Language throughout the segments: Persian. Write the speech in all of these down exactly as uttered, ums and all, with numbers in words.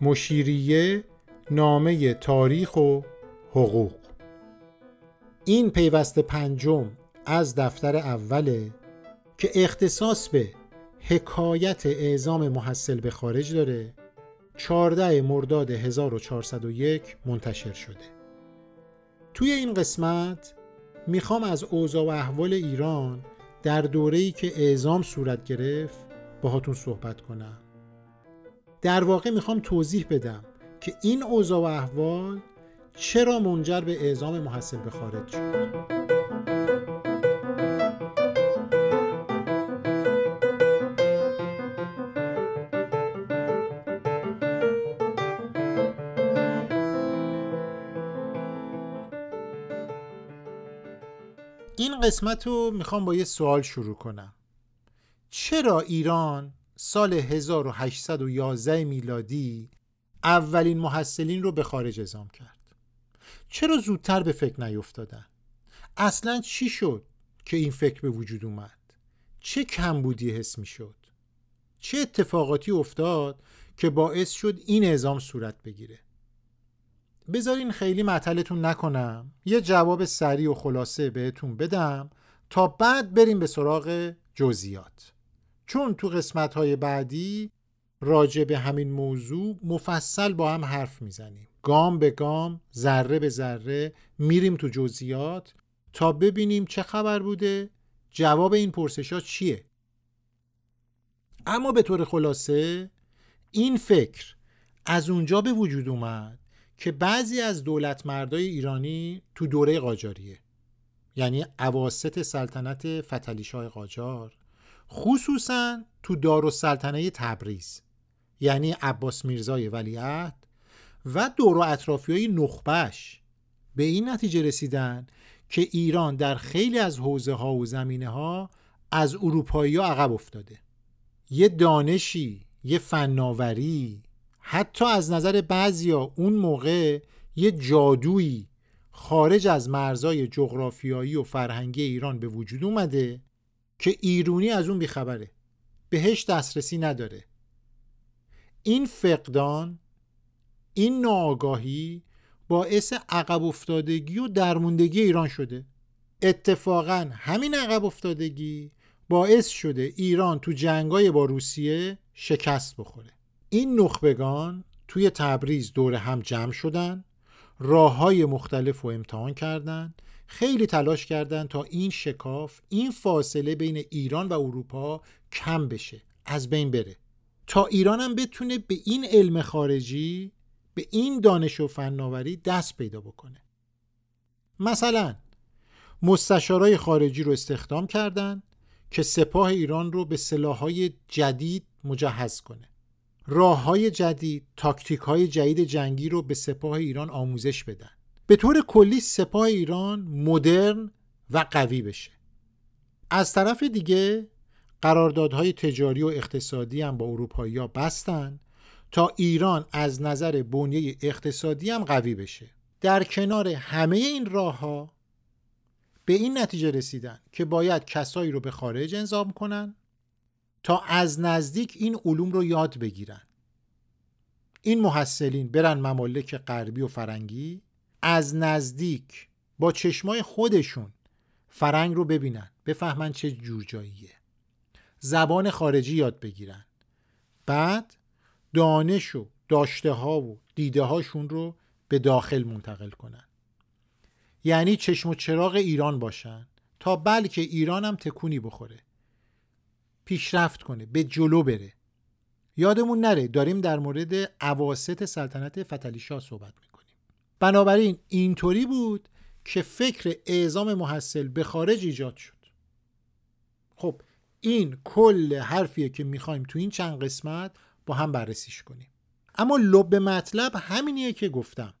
مشیریه، نامه تاریخ و حقوق. این پیوسته پنجم از دفتر اوله که اختصاص به حکایت اعزام محصل به خارج داره، چهارده مرداد هزار و چهارصد و یک منتشر شده. توی این قسمت میخوام از اوضاع و احوال ایران در دوره‌ای که اعزام صورت گرفت باهاتون صحبت کنم. در واقع میخوام توضیح بدم که این اوضاع و احوال چرا منجر به اعزام محصل به خارج شد. این قسمت رو میخوام با یه سوال شروع کنم. چرا ایران سال هزار و هشتصد و یازده میلادی اولین محصلین رو به خارج اعزام کرد؟ چرا زودتر به فکر نیفتادن؟ اصلاً چی شد که این فکر به وجود اومد؟ چه کمبودی حس میشد؟ چه اتفاقاتی افتاد که باعث شد این اعزام صورت بگیره؟ بذارین خیلی معطلتون نکنم، یه جواب سریع و خلاصه بهتون بدم تا بعد بریم به سراغ جزئیات، چون تو قسمت‌های بعدی راجع به همین موضوع مفصل با هم حرف میزنیم. گام به گام، ذره به ذره میریم تو جزئیات تا ببینیم چه خبر بوده، جواب این پرسش‌ها چیه. اما به طور خلاصه این فکر از اونجا به وجود اومد که بعضی از دولت مردای ایرانی تو دوره قاجاریه، یعنی اواسط سلطنت فتحعلیشاه قاجار، خصوصا تو دارالسلطنه تبریز، یعنی عباس میرزای ولیعهد و دور و اطرافیای نخبه‌اش، به این نتیجه رسیدن که ایران در خیلی از حوزه ها و زمینه ها از اروپایی‌ها عقب افتاده. یه دانشی، یه فناوری، حتی از نظر بعضیا اون موقع یه جادویی خارج از مرزهای جغرافیایی و فرهنگی ایران به وجود اومده که ایرانی از اون بیخبره، بهش دسترسی نداره. این فقدان، این ناآگاهی باعث عقب افتادگی و درموندگی ایران شده. اتفاقاً همین عقب افتادگی باعث شده ایران تو جنگای با روسیه شکست بخوره. این نخبگان توی تبریز دور هم جمع شدن، راه‌های مختلف رو امتحان کردن، خیلی تلاش کردن تا این شکاف، این فاصله بین ایران و اروپا کم بشه، از بین بره، تا ایران هم بتونه به این علم خارجی، به این دانش و فناوری دست پیدا بکنه. مثلا مستشارای خارجی رو استخدام کردن که سپاه ایران رو به سلاح‌های جدید مجهز کنه. راه‌های جدید، تاکتیک‌های جدید جنگی رو به سپاه ایران آموزش بدن. به طور کلی سپاه ایران مدرن و قوی بشه. از طرف دیگه قراردادهای تجاری و اقتصادی هم با اروپایی‌ها بستن تا ایران از نظر بنیه اقتصادی هم قوی بشه. در کنار همه این راه‌ها به این نتیجه رسیدن که باید کسایی رو به خارج اعزام کنن تا از نزدیک این علوم رو یاد بگیرن. این محصلین برن ممالک غربی و فرنگی، از نزدیک با چشمای خودشون فرنگ رو ببینن، بفهمن چه جور جاییه، زبان خارجی یاد بگیرن، بعد دانش و داشته ها و دیده هاشون رو به داخل منتقل کنن، یعنی چشم و چراغ ایران باشن تا بلکه ایران هم تکونی بخوره، پیشرفت کنه، به جلو بره. یادمون نره داریم در مورد اواسط سلطنت فتحعلیشاه صحبت میکنیم. بنابراین اینطوری بود که فکر اعزام محصل به خارج ایجاد شد. خب این کل حرفیه که میخوایم تو این چند قسمت با هم بررسیش کنیم. اما لب مطلب همینیه که گفتم.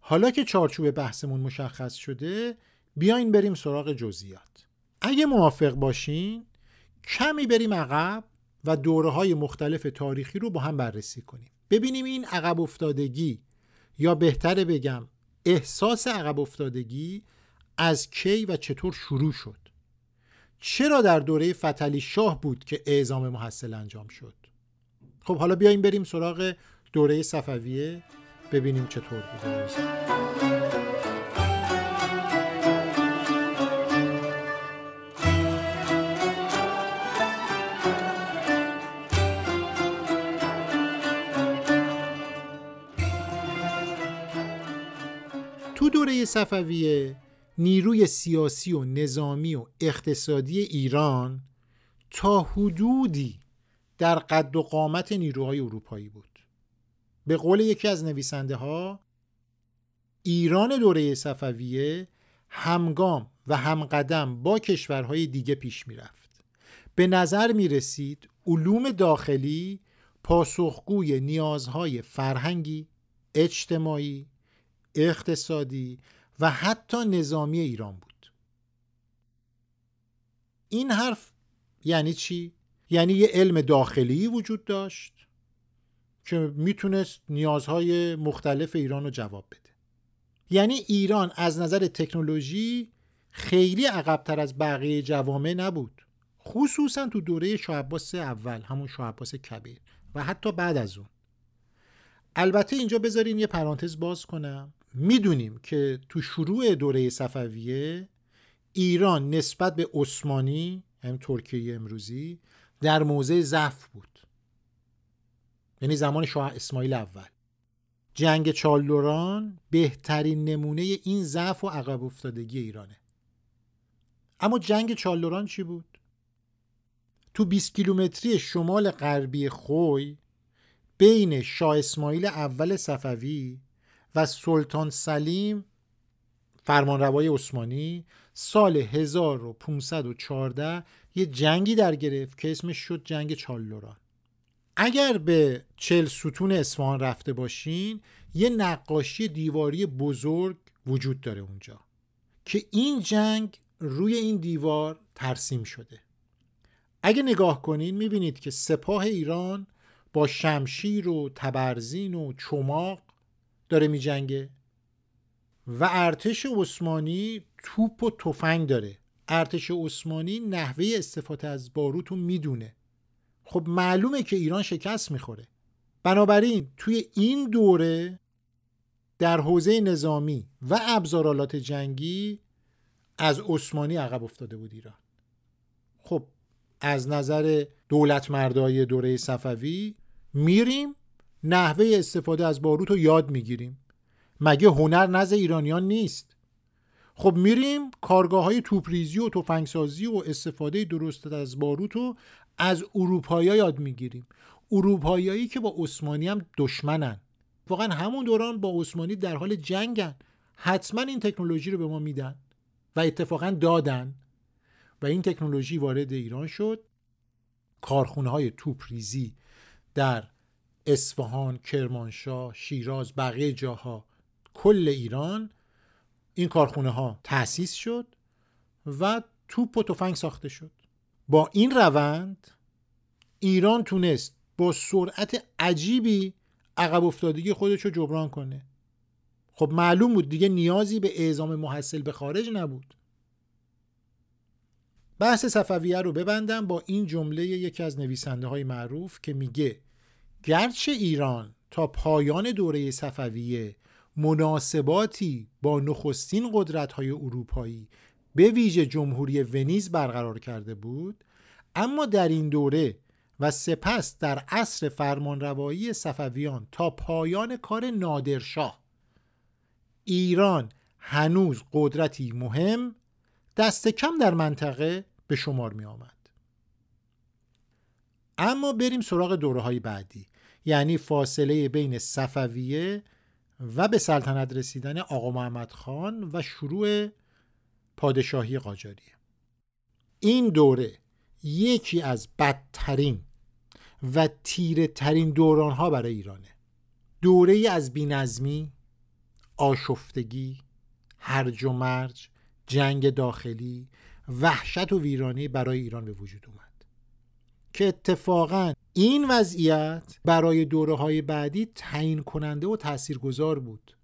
حالا که چارچوب بحثمون مشخص شده، بیاین بریم سراغ جزئیات. اگه موافق باشین کمی بریم عقب و دوره‌های مختلف تاریخی رو با هم بررسی کنیم، ببینیم این عقب افتادگی، یا بهتره بگم احساس عقب افتادگی، از کی و چطور شروع شد. چرا در دوره فتحعلیشاه بود که اعزام محصل انجام شد؟ خب حالا بیایم بریم سراغ دوره صفویه ببینیم چطور بود. تو دوره صفویه نیروی سیاسی و نظامی و اقتصادی ایران تا حدودی در قد و قامت نیروهای اروپایی بود. به قول یکی از نویسنده ها ایران دوره صفویه همگام و همقدم با کشورهای دیگه پیش می رفت. به نظر می رسید علوم داخلی پاسخگوی نیازهای فرهنگی، اجتماعی، اقتصادی و حتی نظامی ایران بود. این حرف یعنی چی؟ یعنی یه علم داخلی وجود داشت که میتونست نیازهای مختلف ایران رو جواب بده. یعنی ایران از نظر تکنولوژی خیلی عقب‌تر از بقیه جوامع نبود، خصوصا تو دوره شاه عباس اول، همون شاه عباس کبیر و حتی بعد از اون. البته اینجا بذارین یه پرانتز باز کنم. میدونیم که تو شروع دوره صفویه ایران نسبت به عثمانی، هم ترکیه امروزی، در موضع ضعف بود. یعنی زمان شاه اسماعیل اول، جنگ چالدران بهترین نمونه این ضعف و عقب افتادگی ایرانه. اما جنگ چالدران چی بود؟ تو بیست کیلومتری شمال غربی خوی بین شاه اسماعیل اول صفوی و سلطان سلیم فرمانروای عثمانی سال هزار و پانصد و چهارده یه جنگی در گرفت که اسمش شد جنگ چالدران. اگر به چهل ستون اصفهان رفته باشین یه نقاشی دیواری بزرگ وجود داره اونجا که این جنگ روی این دیوار ترسیم شده. اگه نگاه کنین میبینید که سپاه ایران با شمشیر و تبرزین و چماق داره می جنگه و ارتش عثمانی توپ و تفنگ داره. ارتش عثمانی نحوه استفاده از باروت رو می دونه. خب معلومه که ایران شکست می خوره. بنابراین توی این دوره در حوزه نظامی و ابزارالات جنگی از عثمانی عقب افتاده بود ایران. خب از نظر دولت مردای دوره صفوی میریم نحوه استفاده از باروت رو یاد میگیریم، مگه هنر نزد ایرانیان نیست؟ خب میریم کارگاه‌های توپریزی و تفنگسازی و استفاده درست از باروت رو از اروپایی‌ها یاد میگیریم، اروپایی‌هایی که با عثمانی هم دشمنن، واقعا همون دوران با عثمانی در حال جنگن، حتما این تکنولوژی رو به ما میدن و اتفاقا دادن و این تکنولوژی وارد ایران شد. کارخونه‌های توپریزی در اصفهان، کرمانشاه، شیراز، بقیه جاها، کل ایران این کارخونه ها تأسیس شد و توپ و تفنگ ساخته شد. با این روند ایران تونست با سرعت عجیبی عقب افتادگی خودش رو جبران کنه. خب معلوم بود دیگه نیازی به اعزام محصل به خارج نبود. بحث صفویه رو ببندم با این جمله یکی از نویسنده های معروف که میگه گرچه ایران تا پایان دوره صفویه مناسباتی با نخستین قدرت‌های اروپایی به ویژه جمهوری ونیز برقرار کرده بود، اما در این دوره و سپس در عصر فرمانروایی صفویان تا پایان کار نادرشاه ایران هنوز قدرتی مهم دست کم در منطقه به شمار می آمد. اما بریم سراغ دوره‌های بعدی، یعنی فاصله بین صفویه و به سلطنت رسیدن آقا محمدخان و شروع پادشاهی قاجاری. این دوره یکی از بدترین و تیره ترین دوران‌ها برای ایرانه. دوره‌ای از بی‌نظمی، آشفتگی، هرج و مرج، جنگ داخلی، وحشت و ویرانی برای ایران به وجود اومد که اتفاقاً این وضعیت برای دوره‌های بعدی تعیین کننده و تاثیرگذار بود.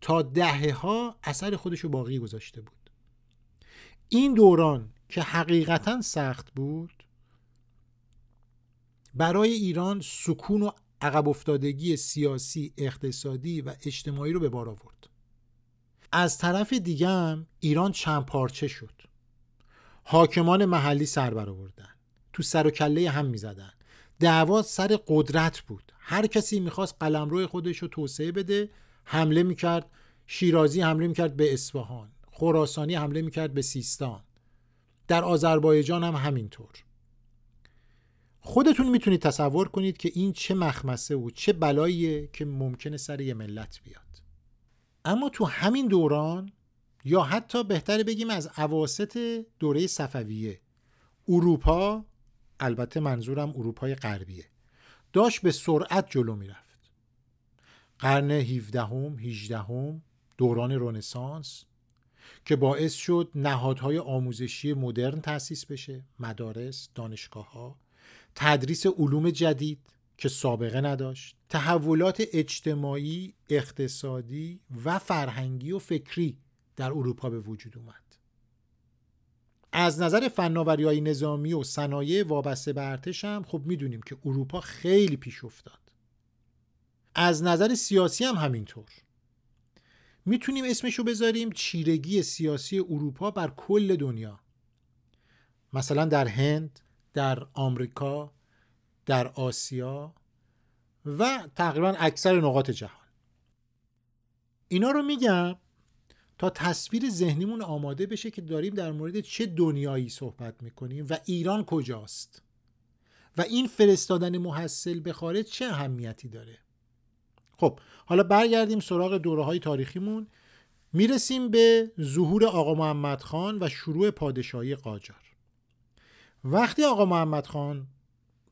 تا دهه‌ها اثر خودش رو باقی گذاشته بود. این دوران که حقیقتاً سخت بود برای ایران سکون و عقب افتادگی سیاسی، اقتصادی و اجتماعی رو به بار آورد. از طرف دیگه هم ایران چند پارچه شد. حاکمان محلی سر برآوردن، تو سر و کله هم می‌زدن. دعوا سر قدرت بود. هر کسی می‌خواست قلمرو خودش رو توسعه بده، حمله می‌کرد. شیرازی حمله می‌کرد به اصفهان، خراسانی حمله می‌کرد به سیستان. در آذربایجان هم همینطور. خودتون میتونید تصور کنید که این چه مخمسه و چه بلاییه که ممکنه سر یه ملت بیاد. اما تو همین دوران، یا حتی بهتر بگیم از اواسط دوره صفویه، اروپا، البته منظورم اروپای غربیه، داشت به سرعت جلو میرفت. قرن هفدهم، هجدهم، دوران رنسانس که باعث شد نهادهای آموزشی مدرن تأسیس بشه، مدارس، دانشگاه‌ها، تدریس علوم جدید که سابقه نداشت، تحولات اجتماعی، اقتصادی و فرهنگی و فکری در اروپا به وجود اومد. از نظر فناوری‌های نظامی و صنایع وابسته به ارتش هم خب میدونیم که اروپا خیلی پیش افتاد. از نظر سیاسی هم همینطور. میتونیم اسمشو بذاریم چیرگی سیاسی اروپا بر کل دنیا. مثلا در هند، در آمریکا، در آسیا و تقریبا اکثر نقاط جهان. اینا رو میگم تا تصویر ذهنیمون آماده بشه که داریم در مورد چه دنیایی صحبت میکنیم و ایران کجاست و این فرستادن محصل به خارج چه اهمیتی داره. خب حالا برگردیم سراغ دوره‌های تاریخیمون. میرسیم به ظهور آقا محمدخان و شروع پادشاهی قاجار. وقتی آقا محمدخان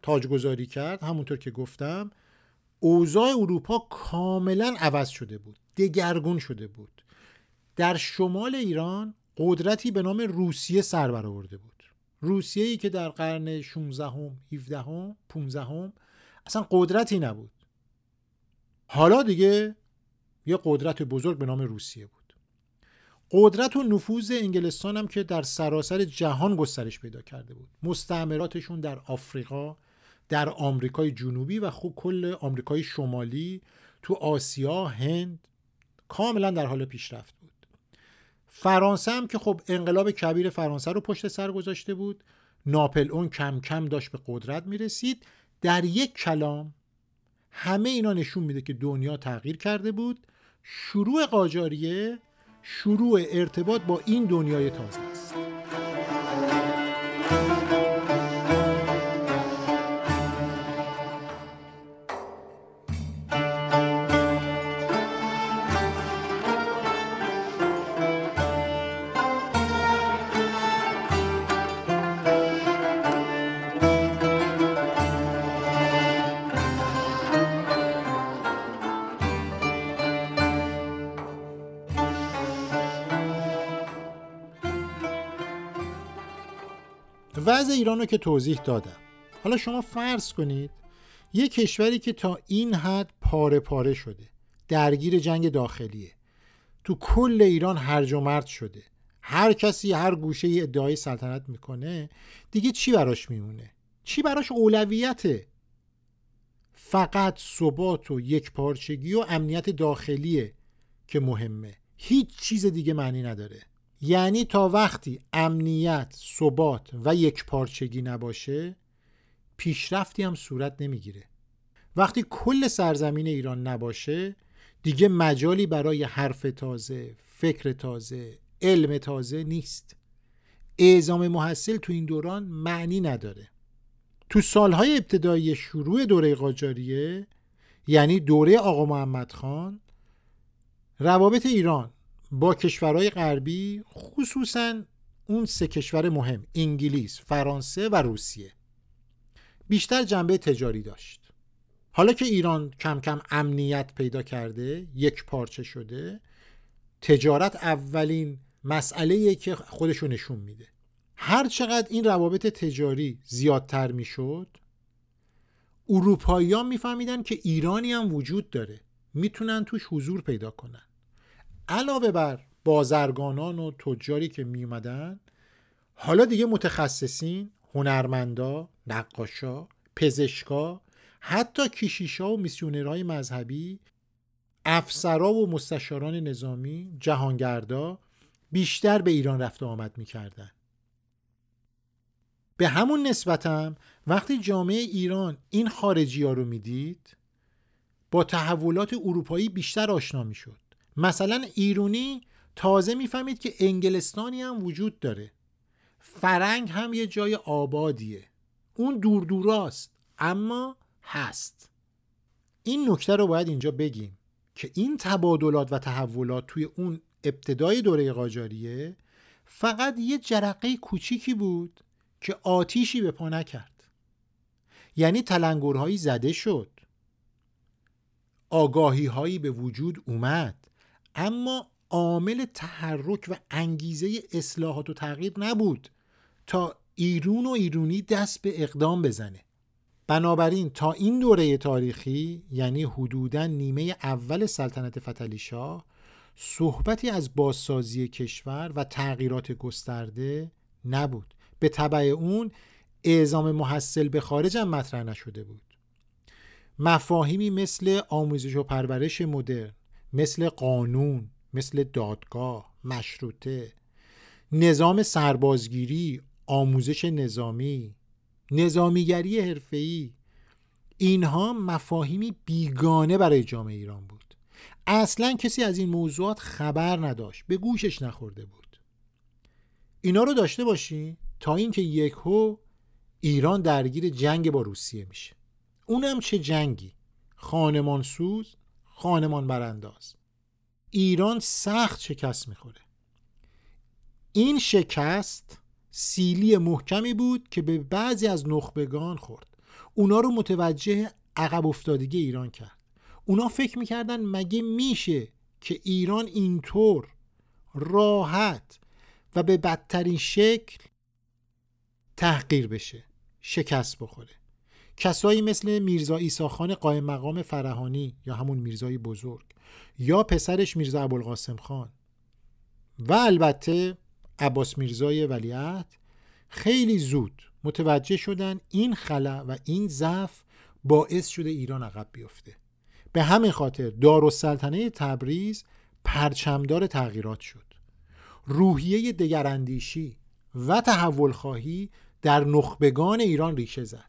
تاجگذاری کرد، همونطور که گفتم اوضاع اروپا کاملا عوض شده بود، دگرگون شده بود. در شمال ایران قدرتی به نام روسیه سر برآورده بود. روسیه‌ای که در قرن شانزدهم، هفدهم، پانزدهم اصلا قدرتی نبود، حالا دیگه یه قدرت بزرگ به نام روسیه بود. قدرت و نفوذ انگلستان هم که در سراسر جهان گسترش پیدا کرده بود. مستعمراتشون در آفریقا، در آمریکای جنوبی و خب کل آمریکای شمالی، تو آسیا، هند کاملا در حال پیشرفت بود. فرانسه هم که خب انقلاب کبیر فرانسه رو پشت سر گذاشته بود، ناپل اون کم کم داشت به قدرت میرسید. در یک کلام همه اینا نشون میده که دنیا تغییر کرده بود. شروع قاجاریه شروع ارتباط با این دنیای تازه است. وضع ایران رو که توضیح دادم، حالا شما فرض کنید یک کشوری که تا این حد پاره پاره شده، درگیر جنگ داخلیه، تو کل ایران هرج و مرج شده، هر کسی هر گوشه ای ادعای سلطنت میکنه، دیگه چی براش میمونه؟ چی براش اولویته؟ فقط ثبات و یکپارچگی و امنیت داخلیه که مهمه، هیچ چیز دیگه معنی نداره. یعنی تا وقتی امنیت، ثبات و یکپارچگی نباشه، پیشرفتی هم صورت نمیگیره. وقتی کل سرزمین ایران نباشه، دیگه مجالی برای حرف تازه، فکر تازه، علم تازه نیست. اعزام محصل تو این دوران معنی نداره. تو سالهای ابتدایی شروع دوره قاجاریه، یعنی دوره آقا محمدخان، روابط ایران با کشورهای غربی، خصوصا اون سه کشور مهم، انگلیس، فرانسه و روسیه، بیشتر جنبه تجاری داشت. حالا که ایران کم کم امنیت پیدا کرده، یک پارچه شده، تجارت اولین مسئله‌ایه که خودشو نشون میده. هر چقدر این روابط تجاری زیادتر میشد، اروپایی‌ها میفهمیدن که ایرانی هم وجود داره، میتونن توش حضور پیدا کنن. علاوه بر بازرگانان و تجاری که می اومدن، حالا دیگه متخصصین، هنرمندا، نقاشا، پزشکا، حتی کشیشا و میسیونرهای مذهبی، افسرا و مستشاران نظامی، جهانگردا بیشتر به ایران رفت و آمد می‌کردند. به همون نسبتم وقتی جامعه ایران این خارجی‌ها رو می‌دید، با تحولات اروپایی بیشتر آشنا می‌شد. مثلا ایرونی تازه می‌فهمید که انگلستانی هم وجود داره. فرنگ هم یه جای آبادیه. اون دور دوراست اما هست. این نکته رو باید اینجا بگیم که این تبادلات و تحولات توی اون ابتدای دوره قاجاریه فقط یه جرقه کوچیکی بود که آتیشی به پا نکرد. یعنی تلنگرهایی زده شد، آگاهی‌هایی به وجود اومد، اما عامل تحرک و انگیزه اصلاحات و تغییر نبود تا ایرون و ایرونی دست به اقدام بزنه. بنابراین تا این دوره تاریخی، یعنی حدوداً نیمه اول سلطنت فتحعلیشاه، صحبتی از بازسازی کشور و تغییرات گسترده نبود. به تبع اون اعزام محصل به خارج هم مطرح نشده بود. مفاهیمی مثل آموزش و پرورش مدرن، مثل قانون، مثل دادگاه، مشروطه، نظام سربازگیری، آموزش نظامی، نظامیگری حرفه‌ای، اینها مفاهیمی بیگانه برای جامعه ایران بود. اصلا کسی از این موضوعات خبر نداشت، به گوشش نخورده بود. اینا رو داشته باشی تا اینکه یکهو ایران درگیر جنگ با روسیه میشه. اونم چه جنگی؟ خانمان سوز، خانمان برانداز. ایران سخت شکست میخوره. این شکست سیلی محکمی بود که به بعضی از نخبگان خورد. اونا رو متوجه عقب افتادگی ایران کرد. اونا فکر میکردن مگه میشه که ایران اینطور راحت و به بدترین شکل تحقیر بشه، شکست بخوره. کسایی مثل میرزا عیسی خان قائم مقام فراهانی یا همون میرزای بزرگ، یا پسرش میرزا ابوالقاسم خان و البته عباس میرزای ولیعهد، خیلی زود متوجه شدن این خلأ و این ضعف باعث شده ایران عقب بیفته. به همین خاطر دارالسلطنه تبریز پرچمدار تغییرات شد. روحیه دگراندیشی و تحول خواهی در نخبگان ایران ریشه زد،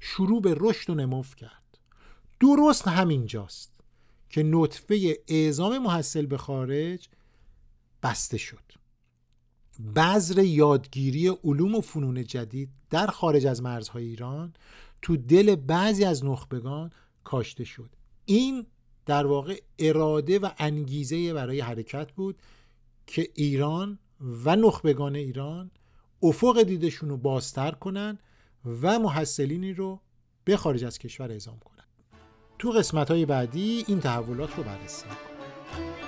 شروع به رشد و نمو کرد. درست همینجاست که نطفه اعزام محصل به خارج بسته شد. بذر یادگیری علوم و فنون جدید در خارج از مرزهای ایران تو دل بعضی از نخبگان کاشته شد. این در واقع اراده و انگیزه برای حرکت بود که ایران و نخبگان ایران افق دیدشون رو بازتر کنن و محصلینی رو به خارج از کشور اعزام کنن. تو قسمت‌های بعدی این تحولات رو بررسی می‌کنیم.